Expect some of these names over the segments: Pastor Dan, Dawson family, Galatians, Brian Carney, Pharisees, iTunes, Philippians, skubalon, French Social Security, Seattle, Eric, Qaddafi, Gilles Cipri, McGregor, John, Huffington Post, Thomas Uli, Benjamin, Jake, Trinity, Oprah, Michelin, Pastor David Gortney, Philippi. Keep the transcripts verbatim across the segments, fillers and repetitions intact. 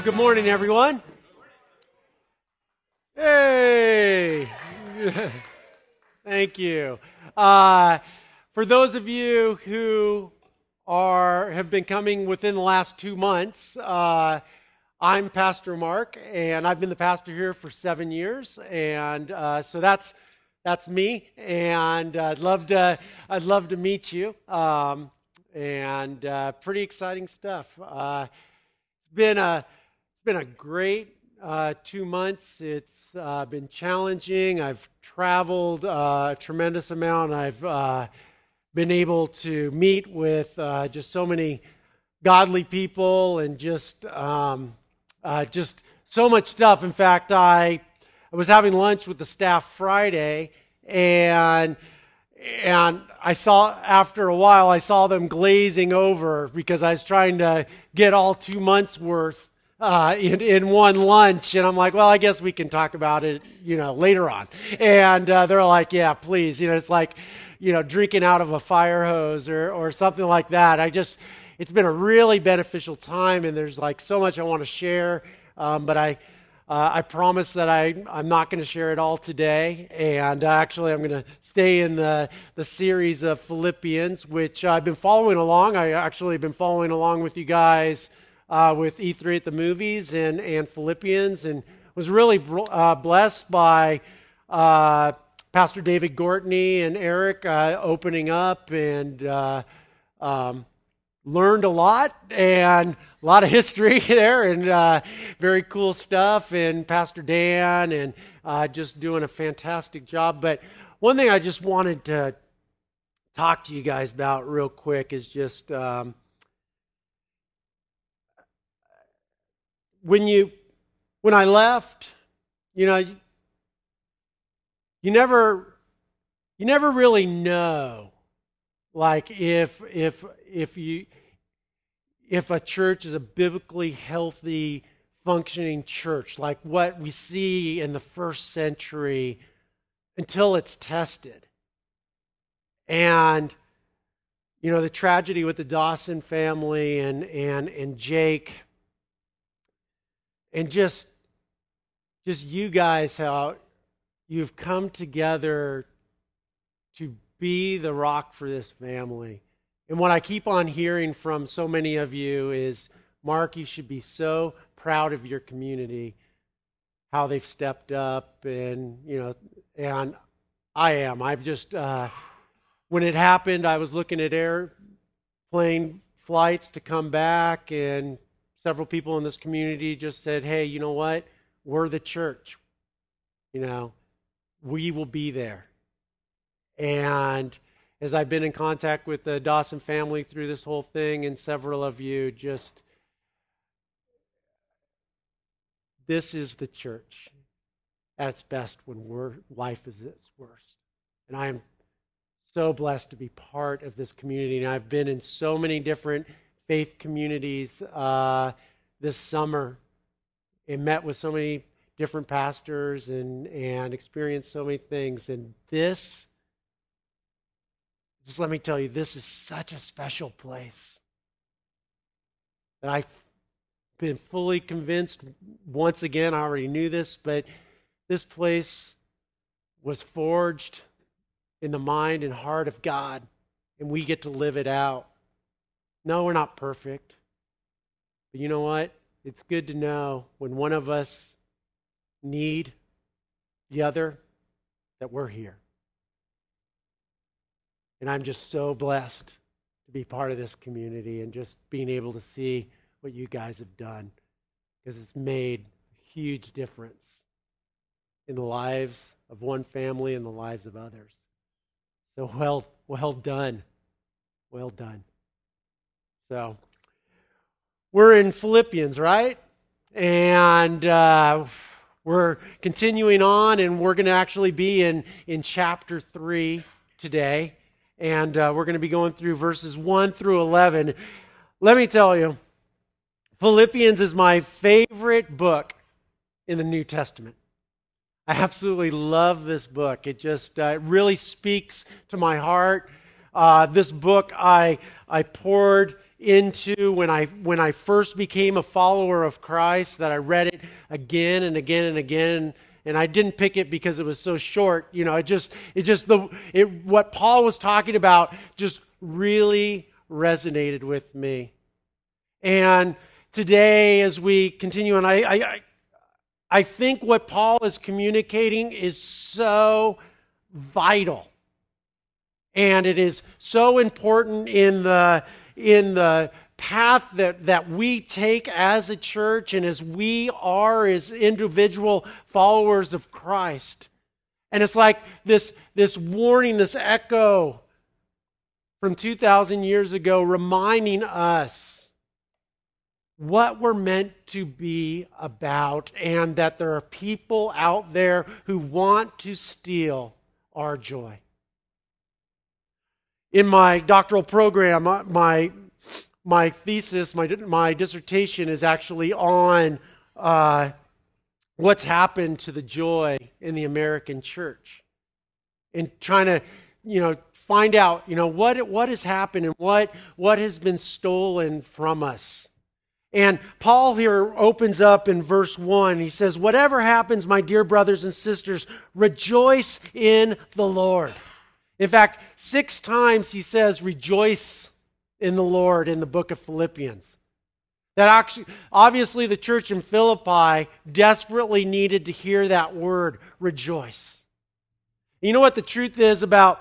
Well, good morning, everyone. Hey. Thank you. Uh, for those of you who are have been coming within the last two months, uh, I'm Pastor Mark, and I've been the pastor here for seven years, and uh, so that's that's me. And I'd love to I'd love to meet you. Um, and uh, pretty exciting stuff. Uh, it's been a it's been a great. Uh, two months. It's uh, been challenging. I've traveled uh, a tremendous amount. I've uh, been able to meet with uh, just so many godly people and just um, uh, just so much stuff. In fact, I I was having lunch with the staff Friday, and and I saw after a while I saw them glazing over because I was trying to get all two months worth. Uh, in, in one lunch, and I'm like, well, I guess we can talk about it, you know, later on. And uh, they're like, yeah, please. You know, it's like, you know, drinking out of a fire hose or, or something like that. I just, it's been a really beneficial time, and there's like so much I want to share, um, but I uh, I promise that I, I'm not going to share it all today, and uh, actually I'm going to stay in the, the series of Philippians, which I've been following along. I actually have been following along with you guys Uh, with E three at the Movies and, and Philippians, and was really uh, blessed by uh, Pastor David Gortney and Eric uh, opening up, and uh, um, learned a lot, and a lot of history there, and uh, very cool stuff, and Pastor Dan, and uh, just doing a fantastic job. But one thing I just wanted to talk to you guys about real quick is just... Um, When you, when I left, you know, you, you never, you never really know, like if if if you, if a church is a biblically healthy, functioning church, like what we see in the first century, until it's tested. And, you know, the tragedy with the Dawson family and and and Jake. And just, just you guys, how you've come together to be the rock for this family. And what I keep on hearing from so many of you is, Mark, you should be so proud of your community, how they've stepped up, and you know, and I am. I've just uh, when it happened, I was looking at airplane flights to come back, and several people in this community just said, hey, you know what? We're the church. You know, we will be there. And as I've been in contact with the Dawson family through this whole thing, and several of you, just, this is the church at its best when we're, life is at its worst. And I am so blessed to be part of this community. And I've been in so many different faith communities uh, this summer, and met with so many different pastors, and, and experienced so many things. And this, just let me tell you, this is such a special place that I've been fully convinced. Once again, I already knew this, but this place was forged in the mind and heart of God, and we get to live it out. No, we're not perfect. But you know what? It's good to know when one of us need the other, that we're here. And I'm just so blessed to be part of this community, and just being able to see what you guys have done, because it's made a huge difference in the lives of one family and the lives of others. So well, well done. Well done. So, we're in Philippians, right? And uh, we're continuing on, and we're going to actually be in, in chapter three today. And uh, we're going to be going through verses one through eleven. Let me tell you, Philippians is my favorite book in the New Testament. I absolutely love this book. It just uh, it really speaks to my heart. Uh, this book I I poured into when I when I first became a follower of Christ, that I read it again and again and again. And I didn't pick it because it was so short. You know, it just it just the it what Paul was talking about just really resonated with me. And today, as we continue, and I I I think what Paul is communicating is so vital. And it is so important in the in the path that, that we take as a church and as we are as individual followers of Christ. And it's like this, this warning, this echo from two thousand years ago reminding us what we're meant to be about, and that there are people out there who want to steal our joy. In my doctoral program, my my thesis, my my dissertation is actually on uh, what's happened to the joy in the American church, and trying to, you know, find out, you know, what what has happened and what what has been stolen from us. And Paul here opens up in verse one. He says, "Whatever happens, my dear brothers and sisters, rejoice in the Lord." In fact, six times he says, rejoice in the Lord in the book of Philippians. That actually, obviously the church in Philippi desperately needed to hear that word, rejoice. You know what the truth is about,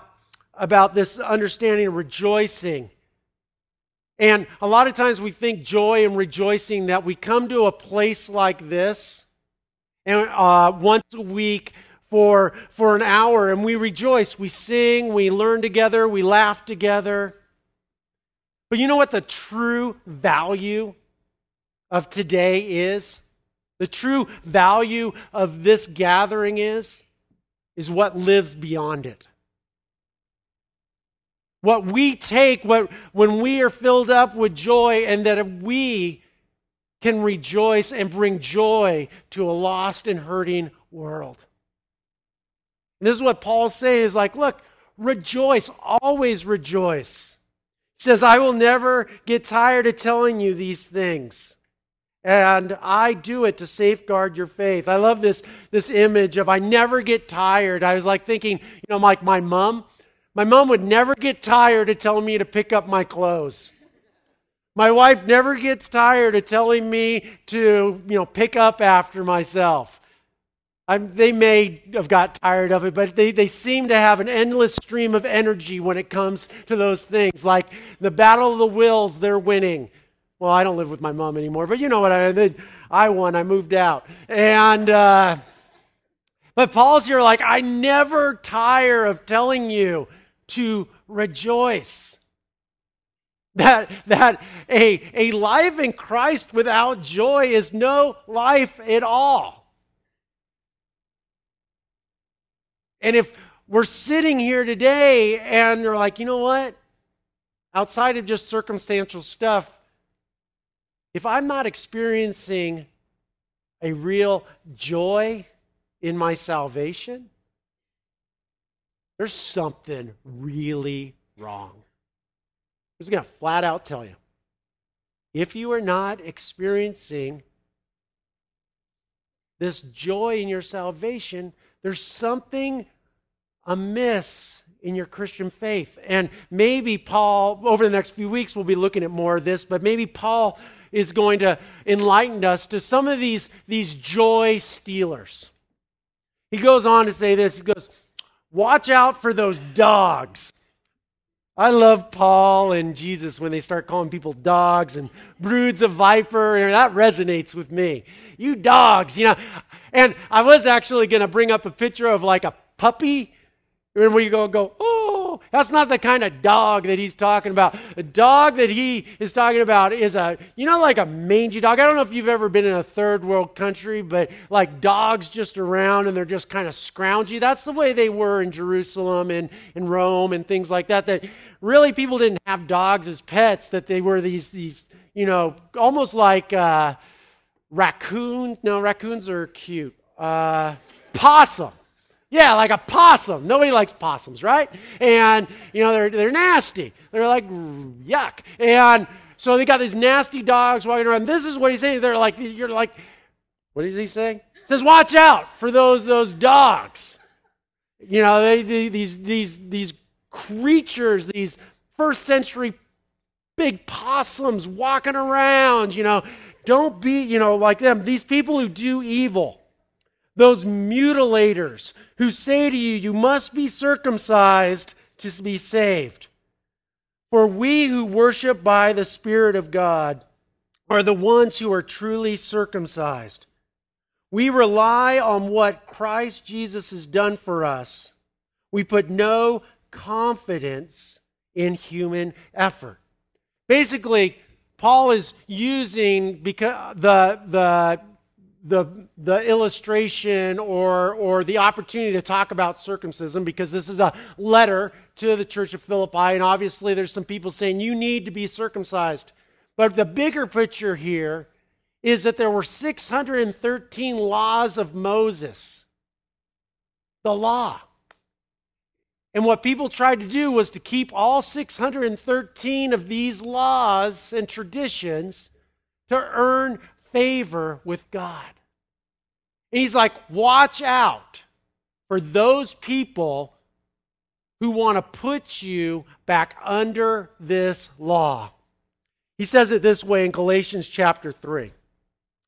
about this understanding of rejoicing? And a lot of times we think joy and rejoicing, that we come to a place like this and uh, once a week, For, for an hour, and we rejoice, we sing, we learn together, we laugh together. But you know what the true value of today is? The true value of this gathering is, is what lives beyond it. What we take, what when we are filled up with joy, and that we can rejoice and bring joy to a lost and hurting world. And this is what Paul's saying, is like, look, rejoice, always rejoice. He says, I will never get tired of telling you these things. And I do it to safeguard your faith. I love this, this image of I never get tired. I was like thinking, you know, like my mom, my mom would never get tired of telling me to pick up my clothes. My wife never gets tired of telling me to, you know, pick up after myself. I'm, they may have got tired of it, but they, they seem to have an endless stream of energy when it comes to those things. Like the battle of the wills, they're winning. Well, I don't live with my mom anymore, but you know what I mean. I won. I moved out. And uh, but Paul's here like, I never tire of telling you to rejoice. That that a a life in Christ without joy is no life at all. And if we're sitting here today and you're like, you know what? Outside of just circumstantial stuff, if I'm not experiencing a real joy in my salvation, there's something really wrong. I'm just going to flat out tell you. If you are not experiencing this joy in your salvation, there's something amiss in your Christian faith. And maybe Paul, over the next few weeks, we'll be looking at more of this, but maybe Paul is going to enlighten us to some of these, these joy stealers. He goes on to say this, he goes, watch out for those dogs. I love Paul and Jesus when they start calling people dogs and broods of viper, and that resonates with me. You dogs, you know. And I was actually going to bring up a picture of like a puppy, and where you go, go, oh, that's not the kind of dog that he's talking about. The dog that he is talking about is a, you know, like a mangy dog. I don't know if you've ever been in a third world country, but like dogs just around and they're just kind of scroungy. That's the way they were in Jerusalem and in Rome and things like that, that really people didn't have dogs as pets, that they were these, these you know, almost like... Uh, Raccoon? No, raccoons are cute. Uh, possum. Yeah, like a possum. Nobody likes possums, right? And, you know, they're they're nasty. They're like, yuck. And So they got these nasty dogs walking around. This is what he's saying. They're like, you're like, what is he saying? He says, watch out for those those dogs. You know, they, they, these these these creatures, these first century big possums walking around. You know, don't be, you know, like them. These people who do evil, those mutilators who say to you, you must be circumcised to be saved. For we who worship by the Spirit of God are the ones who are truly circumcised. We rely on what Christ Jesus has done for us. We put no confidence in human effort. Basically, Paul is using the the the the illustration or or the opportunity to talk about circumcision because this is a letter to the church of Philippi, and obviously there's some people saying you need to be circumcised. But the bigger picture here is that there were six hundred thirteen laws of Moses, the law. And what people tried to do was to keep all six hundred thirteen of these laws and traditions to earn favor with God. And he's like, watch out for those people who want to put you back under this law. He says it this way in Galatians chapter three,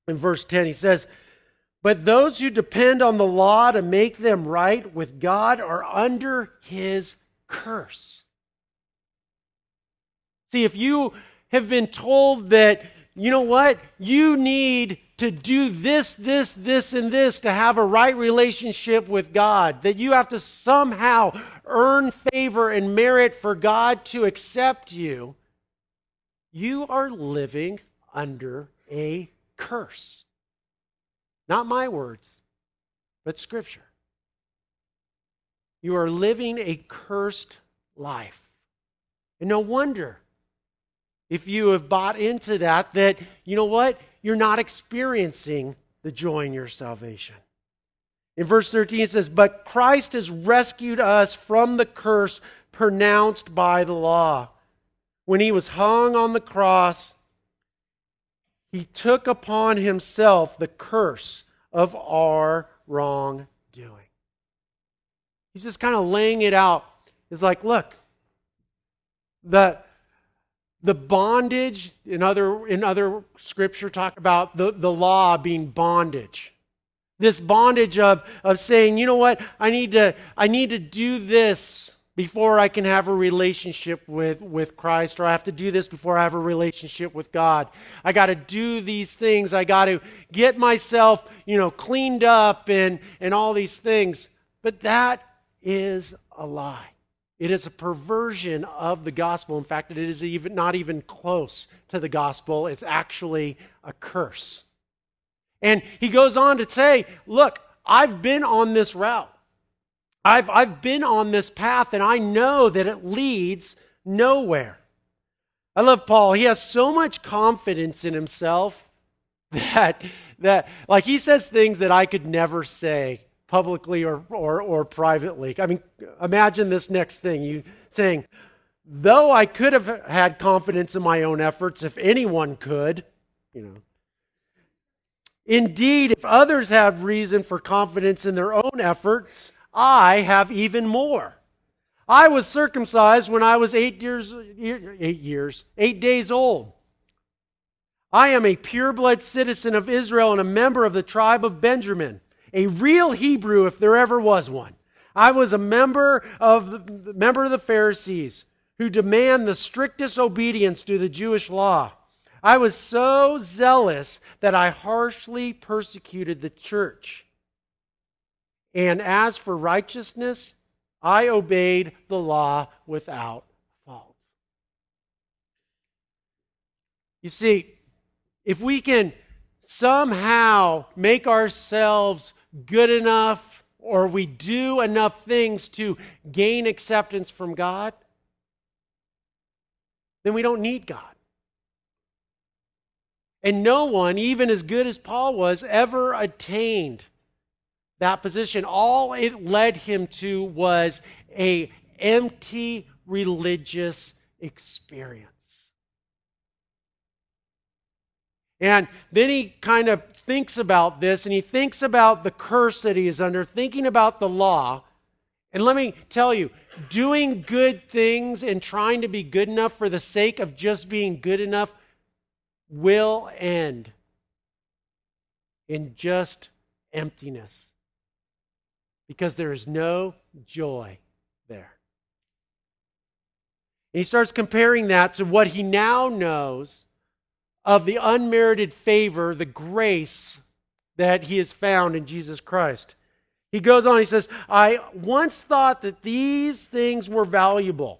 in verse ten. He says, but those who depend on the law to make them right with God are under his curse. See, if you have been told that, you know what, you need to do this, this, this, and this to have a right relationship with God, that you have to somehow earn favor and merit for God to accept you, you are living under a curse. Not my words, but Scripture. You are living a cursed life. And no wonder, if you have bought into that, that, you know what? You're not experiencing the joy in your salvation. In verse thirteen, it says, but Christ has rescued us from the curse pronounced by the law. When he was hung on the cross, he took upon himself the curse of our wrongdoing. He's just kind of laying it out. It's like, look, the, the bondage, in other, in other scripture talk about the, the law being bondage. This bondage of, of saying, you know what, I need to, I need to do this before I can have a relationship with, with Christ, or I have to do this before I have a relationship with God. I got to do these things. I got to get myself, you know, cleaned up and, and all these things. But that is a lie. It is a perversion of the gospel. In fact, it is even not even close to the gospel. It's actually a curse. And he goes on to say, look, I've been on this route. I've, I've been on this path, and I know that it leads nowhere. I love Paul. He has so much confidence in himself that, that like, he says things that I could never say publicly or, or, or privately. I mean, imagine this next thing. You saying, though I could have had confidence in my own efforts, if anyone could, you know. Indeed, if others have reason for confidence in their own efforts, I have even more. I was circumcised when I was eight years, eight years, eight days old. I am a pure-blood citizen of Israel and a member of the tribe of Benjamin, a real Hebrew if there ever was one. I was a member of the, member of the Pharisees who demand the strictest obedience to the Jewish law. I was so zealous that I harshly persecuted the church. And as for righteousness, I obeyed the law without fault. You see, if we can somehow make ourselves good enough, or we do enough things to gain acceptance from God, then we don't need God. And no one, even as good as Paul was, ever attained that position. All it led him to was an empty religious experience. And then he kind of thinks about this, and he thinks about the curse that he is under, thinking about the law. And let me tell you, doing good things and trying to be good enough for the sake of just being good enough will end in just emptiness, because there is no joy there. And he starts comparing that to what he now knows of the unmerited favor, the grace that he has found in Jesus Christ. He goes on, he says, I once thought that these things were valuable,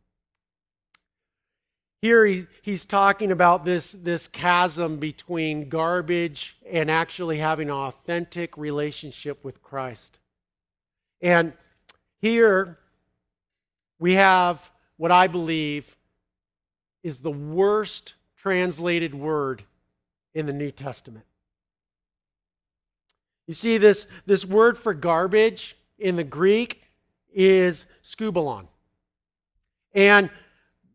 Here he, he's talking about this, this chasm between garbage and actually having an authentic relationship with Christ. And here we have what I believe is the worst translated word in the New Testament. You see, this, this word for garbage in the Greek is skubalon. And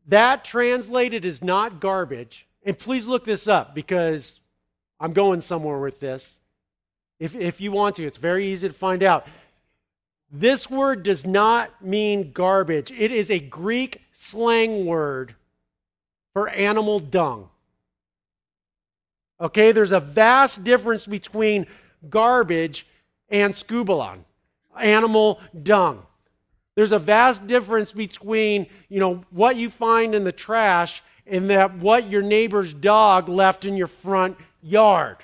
that translated is not garbage. And please look this up, because I'm going somewhere with this. If, if you want to, it's very easy to find out. This word does not mean garbage. It is a Greek slang word for animal dung. Okay, there's a vast difference between garbage and skubalon, animal dung. There's a vast difference between, you know, what you find in the trash and that what your neighbor's dog left in your front yard.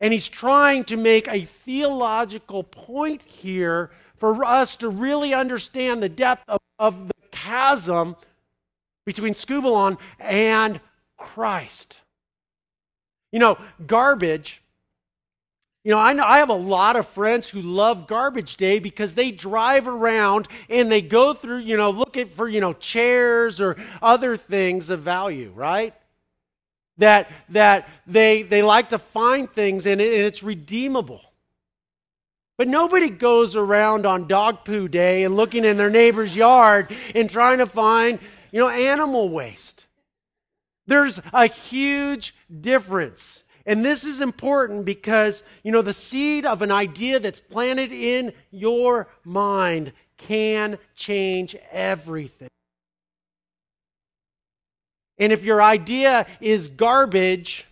And he's trying to make a theological point here for us to really understand the depth of, of the chasm between skubalon and Christ. You know, garbage. You know, I know I have a lot of friends who love garbage day because they drive around and they go through, you know, looking for, you know, chairs or other things of value, right? That that they they like to find things in it, and it's redeemable. But nobody goes around on dog poo day and looking in their neighbor's yard and trying to find, you know, animal waste. There's a huge difference. And this is important because, you know, the seed of an idea that's planted in your mind can change everything. And if your idea is garbage,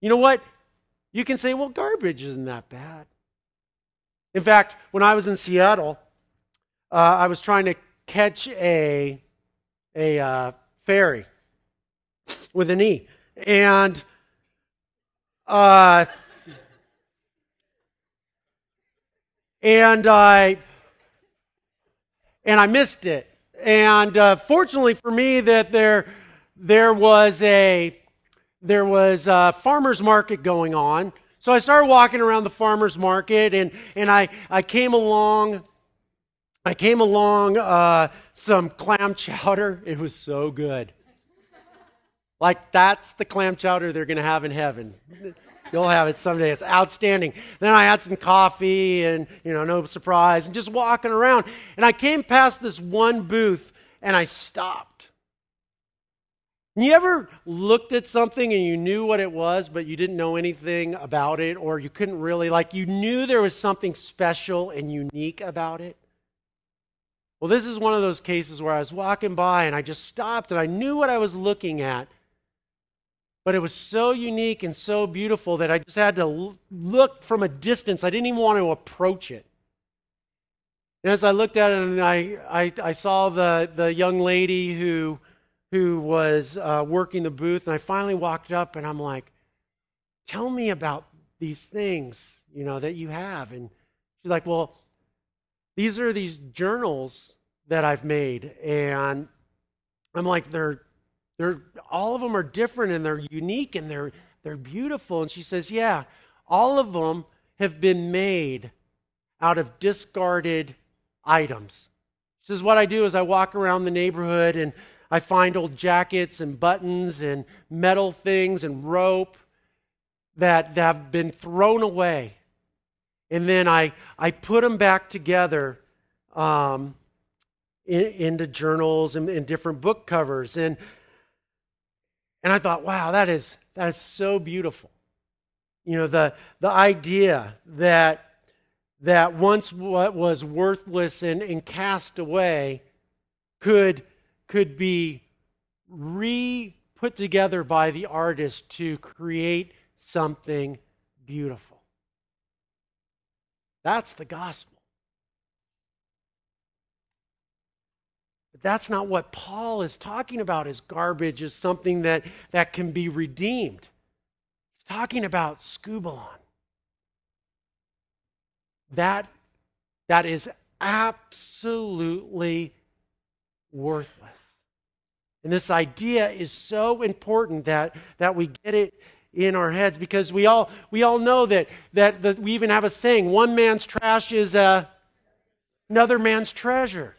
you know what? You can say, well, garbage isn't that bad. In fact, when I was in Seattle, uh, I was trying to catch a, a uh, ferry with an E. And Uh, and I and I missed it. And uh, fortunately for me, that there there was a there was a farmer's market going on. So I started walking around the farmer's market, and and I I came along I came along uh, some clam chowder. It was so good. Like, that's the clam chowder they're going to have in heaven. You'll have it someday. It's outstanding. Then I had some coffee and, you know, no surprise, and just walking around. And I came past this one booth, and I stopped. You ever looked at something and you knew what it was, but you didn't know anything about it, or you couldn't really, like, you knew there was something special and unique about it? Well, this is one of those cases where I was walking by, and I just stopped, and I knew what I was looking at. But it was so unique and so beautiful that I just had to look from a distance. I didn't even want to approach it. And as I looked at it, and I, I, I saw the, the young lady who, who was uh, working the booth, and I finally walked up, and I'm like, tell me about these things, you know, that you have. And she's like, well, these are these journals that I've made. And I'm like, they're They're, all of them are different, and they're unique, and they're they're beautiful. And she says, yeah, all of them have been made out of discarded items. She says, what I do is I walk around the neighborhood and I find old jackets and buttons and metal things and rope that, that have been thrown away. And then I, I put them back together um, in, into journals and, and different book covers. And, and I thought, wow, that is, that is so beautiful. You know, the, the idea that that once what was worthless and, and cast away could, could be re-put together by the artist to create something beautiful. That's the gospel. But that's not what Paul is talking about as garbage, as something that, that can be redeemed. He's talking about skubalon. That, that is absolutely worthless. And this idea is so important that, that we get it in our heads, because we all we all know that, that that we even have a saying, one man's trash is a, another man's treasure.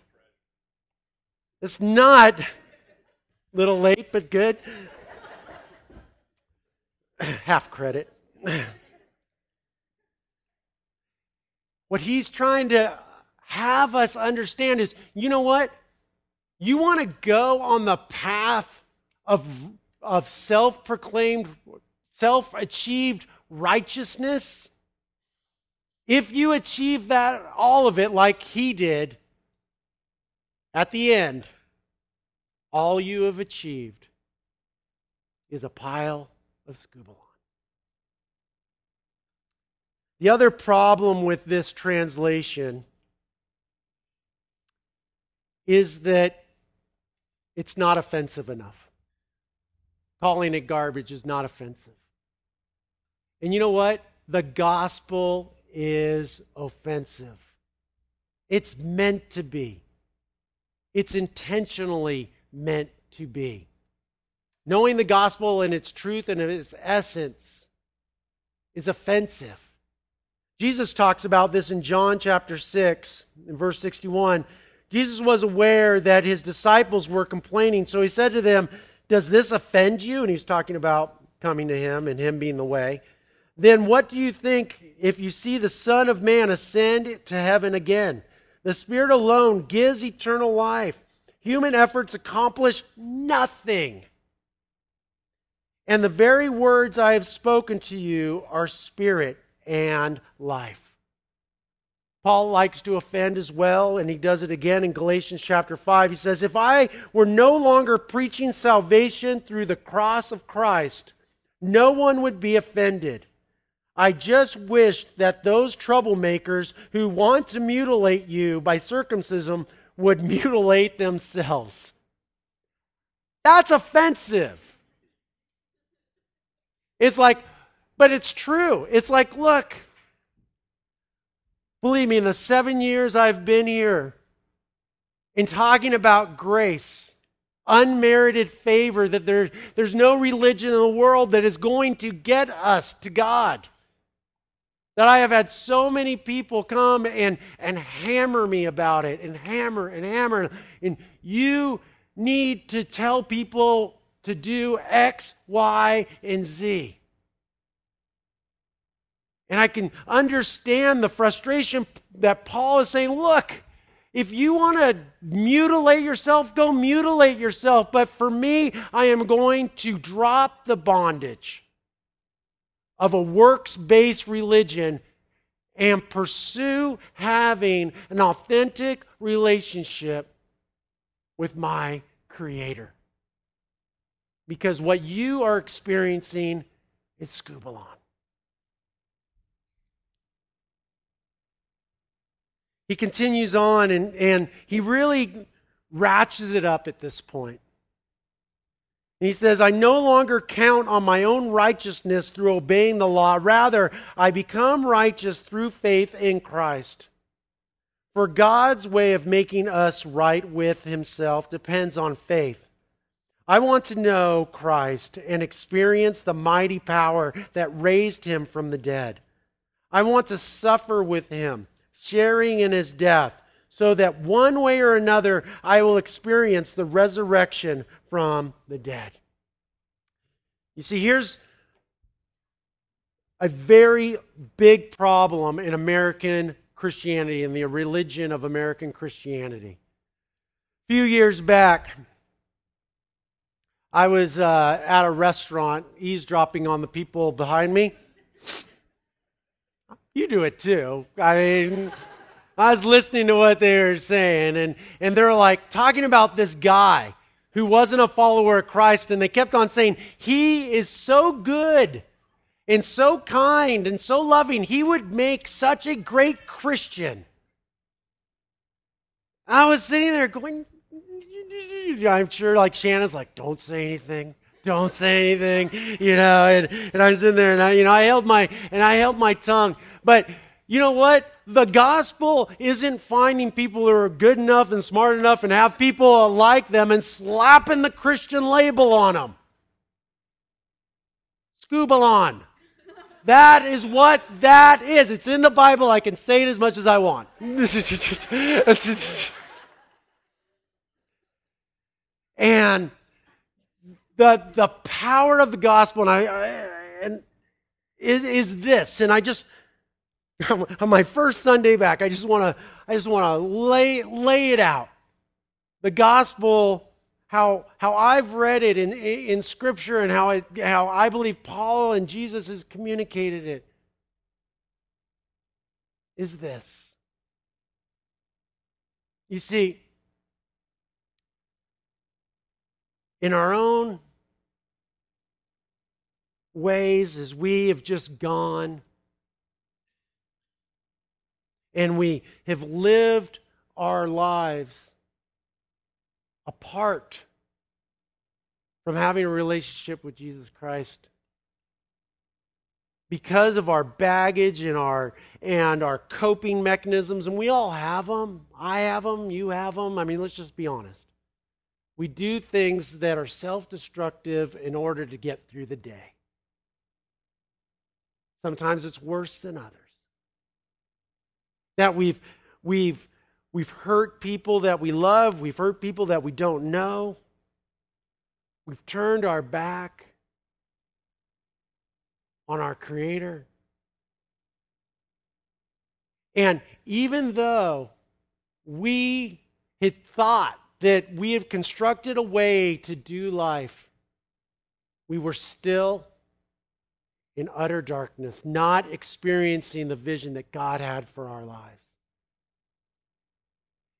It's not a little late, but good. Half credit. What he's trying to have us understand is, you know what? You want to go on the path of, of self-proclaimed, self-achieved righteousness? If you achieve that, all of it, like he did, at the end, all you have achieved is a pile of skubalon. The other problem with this translation is that it's not offensive enough. Calling it garbage is not offensive. And you know what? The gospel is offensive. It's meant to be. It's intentionally meant to be. Knowing the gospel and its truth and its essence is offensive. Jesus talks about this in John chapter six, in verse sixty-one. Jesus was aware that his disciples were complaining, so he said to them, does this offend you? And he's talking about coming to him and him being the way. Then what do you think if you see the Son of Man ascend to heaven again? The Spirit alone gives eternal life. Human efforts accomplish nothing. And the very words I have spoken to you are spirit and life. Paul likes to offend as well, and he does it again in Galatians chapter five. He says, if I were no longer preaching salvation through the cross of Christ, no one would be offended. I just wish that those troublemakers who want to mutilate you by circumcision would mutilate themselves. That's offensive. It's like, but it's true. It's like, look, believe me, in the seven years I've been here, in talking about grace, unmerited favor, that there, there's no religion in the world that is going to get us to God, that I have had so many people come and, and hammer me about it, and hammer and hammer. And you need to tell people to do X, Y, and Z. And I can understand the frustration that Paul is saying, look, if you want to mutilate yourself, go mutilate yourself. But for me, I am going to drop the bondage of a works-based religion and pursue having an authentic relationship with my Creator. Because what you are experiencing is skubalon. He continues on, and, and he really ratchets it up at this point. And he says, I no longer count on my own righteousness through obeying the law. Rather, I become righteous through faith in Christ. For God's way of making us right with himself depends on faith. I want to know Christ and experience the mighty power that raised him from the dead. I want to suffer with him, sharing in his death, so that one way or another I will experience the resurrection from the dead. You see, here's a very big problem in American Christianity and the religion of American Christianity. A few years back, I was uh, at a restaurant eavesdropping on the people behind me. You do it too. I mean, I was listening to what they were saying, and, and they're like talking about this guy who wasn't a follower of Christ, and they kept on saying, he is so good and so kind and so loving. He would make such a great Christian. I was sitting there going, I'm sure like Shannon's like, don't say anything. Don't say anything, you know, and, and I was in there and I, you know, I held my, and I held my tongue. But you know what? The gospel isn't finding people who are good enough and smart enough and have people like them and slapping the Christian label on them. Skubalon. That is what that is. It's in the Bible. I can say it as much as I want. And The, the power of the gospel and I, I and is, is this, and I just on my first Sunday back, I just want to I just want to lay lay it out. The gospel, how how I've read it in in Scripture and how I, how I believe Paul and Jesus has communicated it, is this. You see, in our own ways, as we have just gone and we have lived our lives apart from having a relationship with Jesus Christ because of our baggage and our and our coping mechanisms, and we all have them. I have them, you have them. I mean, let's just be honest. We do things that are self-destructive in order to get through the day. Sometimes it's worse than others. That we've we've we've hurt people that we love, we've hurt people that we don't know. We've turned our back on our Creator. And even though we had thought that we have constructed a way to do life, we were still in utter darkness, not experiencing the vision that God had for our lives.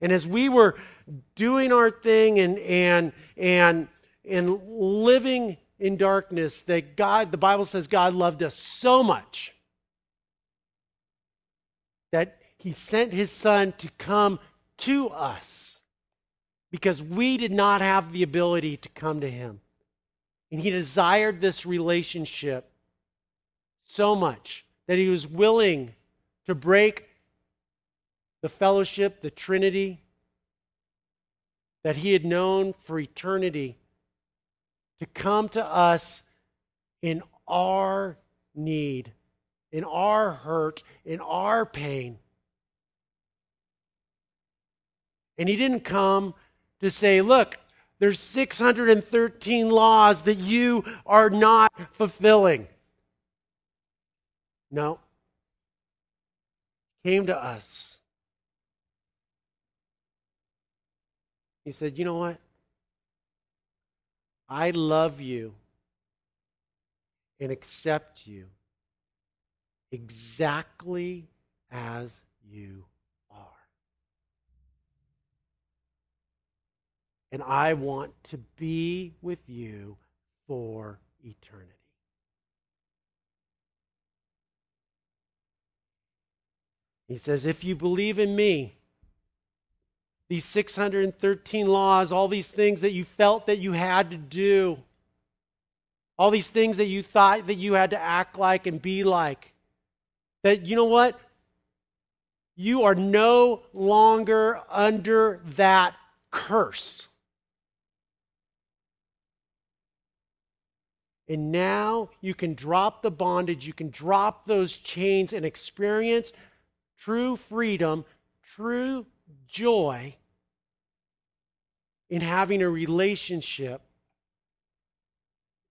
And as we were doing our thing and and and and living in darkness, that God, the Bible says God loved us so much that He sent His Son to come to us because we did not have the ability to come to Him. And He desired this relationship so much that He was willing to break the fellowship, the Trinity, that He had known for eternity, to come to us in our need, in our hurt, in our pain. And He didn't come to say, look, there's six hundred thirteen laws that you are not fulfilling. No. He came to us. He said, you know what? I love you and accept you exactly as you are. And I want to be with you for eternity. He says, if you believe in me, these six hundred thirteen laws, all these things that you felt that you had to do, all these things that you thought that you had to act like and be like, that, you know what? You are no longer under that curse. And now you can drop the bondage, you can drop those chains and experience true freedom, true joy in having a relationship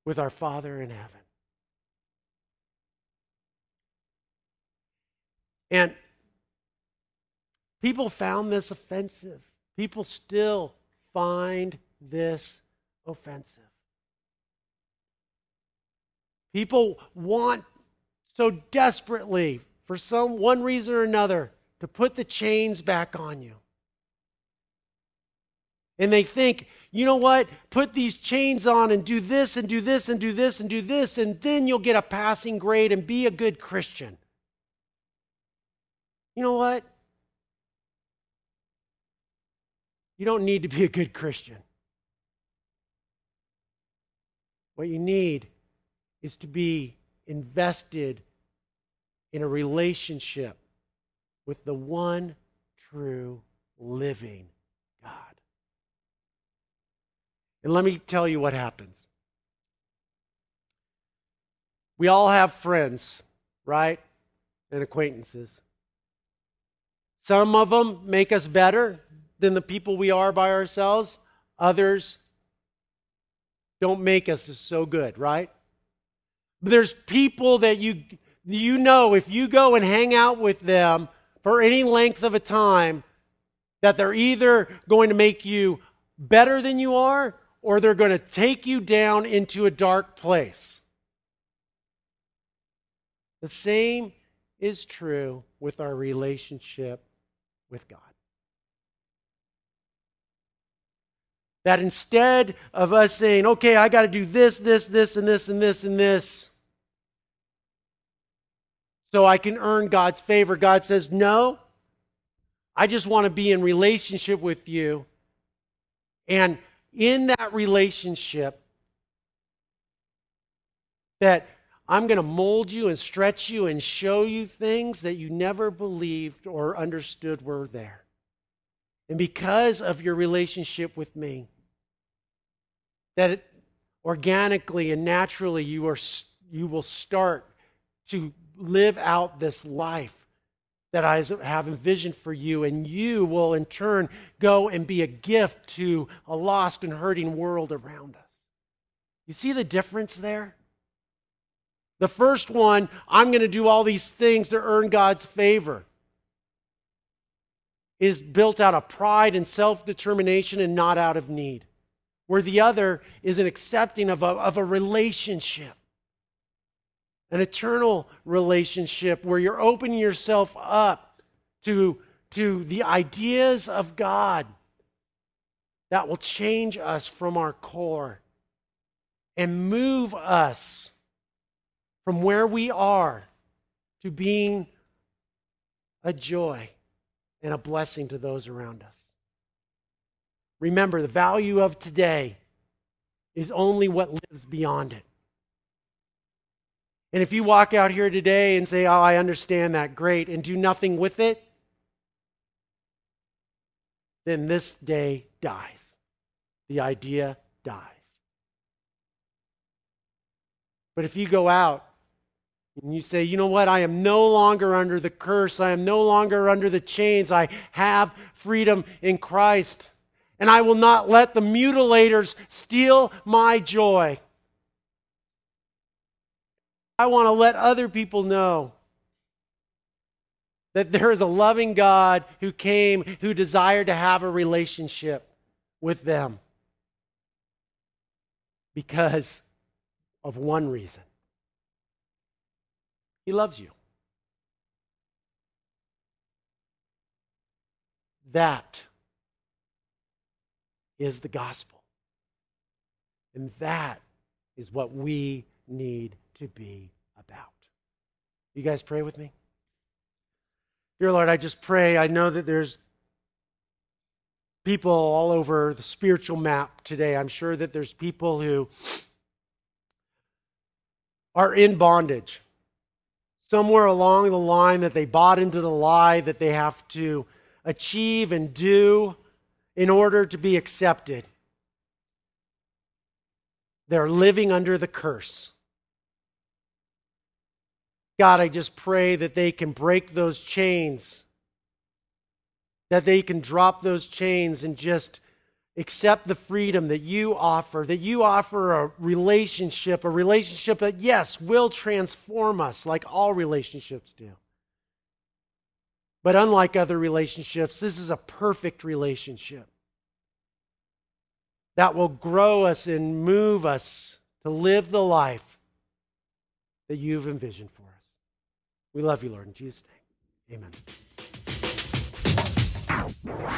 with our Father in heaven. And people found this offensive. People still find this offensive. People want so desperately, for some one reason or another, to put the chains back on you. And they think, you know what? Put these chains on and do this and do this and do this and do this, and then you'll get a passing grade and be a good Christian. You know what? You don't need to be a good Christian. What you need is to be invested in a relationship with the one true living God. And let me tell you what happens. We all have friends, right? And acquaintances. Some of them make us better than the people we are by ourselves. Others don't make us so good, right? But there's people that you you know if you go and hang out with them for any length of a time, that they're either going to make you better than you are, or they're going to take you down into a dark place. The same is true with our relationship with God. That instead of us saying, okay, I got to do this, this, this, and this, and this, and this, so I can earn God's favor, God says, no, I just want to be in relationship with you. And in that relationship, that I'm going to mold you and stretch you and show you things that you never believed or understood were there. And because of your relationship with me, that it, organically and naturally you are you will start to live out this life that I have envisioned for you, and you will in turn go and be a gift to a lost and hurting world around us. You see the difference there? The first one, I'm going to do all these things to earn God's favor, is built out of pride and self-determination and not out of need. Where the other is an accepting of a, of a relationship. An eternal relationship where you're opening yourself up to, to the ideas of God that will change us from our core and move us from where we are to being a joy and a blessing to those around us. Remember, the value of today is only what lives beyond it. And if you walk out here today and say, oh, I understand that, great, and do nothing with it, then this day dies. The idea dies. But if you go out and you say, you know what, I am no longer under the curse. I am no longer under the chains. I have freedom in Christ. And I will not let the mutilators steal my joy. I want to let other people know that there is a loving God who came, who desired to have a relationship with them because of one reason. He loves you. That is the gospel. And that is what we need to be about. You guys pray with me? Dear Lord, I just pray. I know that there's people all over the spiritual map today. I'm sure that there's people who are in bondage. Somewhere along the line that they bought into the lie that they have to achieve and do in order to be accepted. They're living under the curse. God, I just pray that they can break those chains that they can drop those chains and just accept the freedom that you offer, that you offer a relationship, a relationship that, yes, will transform us like all relationships do. But unlike other relationships, this is a perfect relationship that will grow us and move us to live the life that you've envisioned for us. We love you, Lord, in Jesus' name. Amen.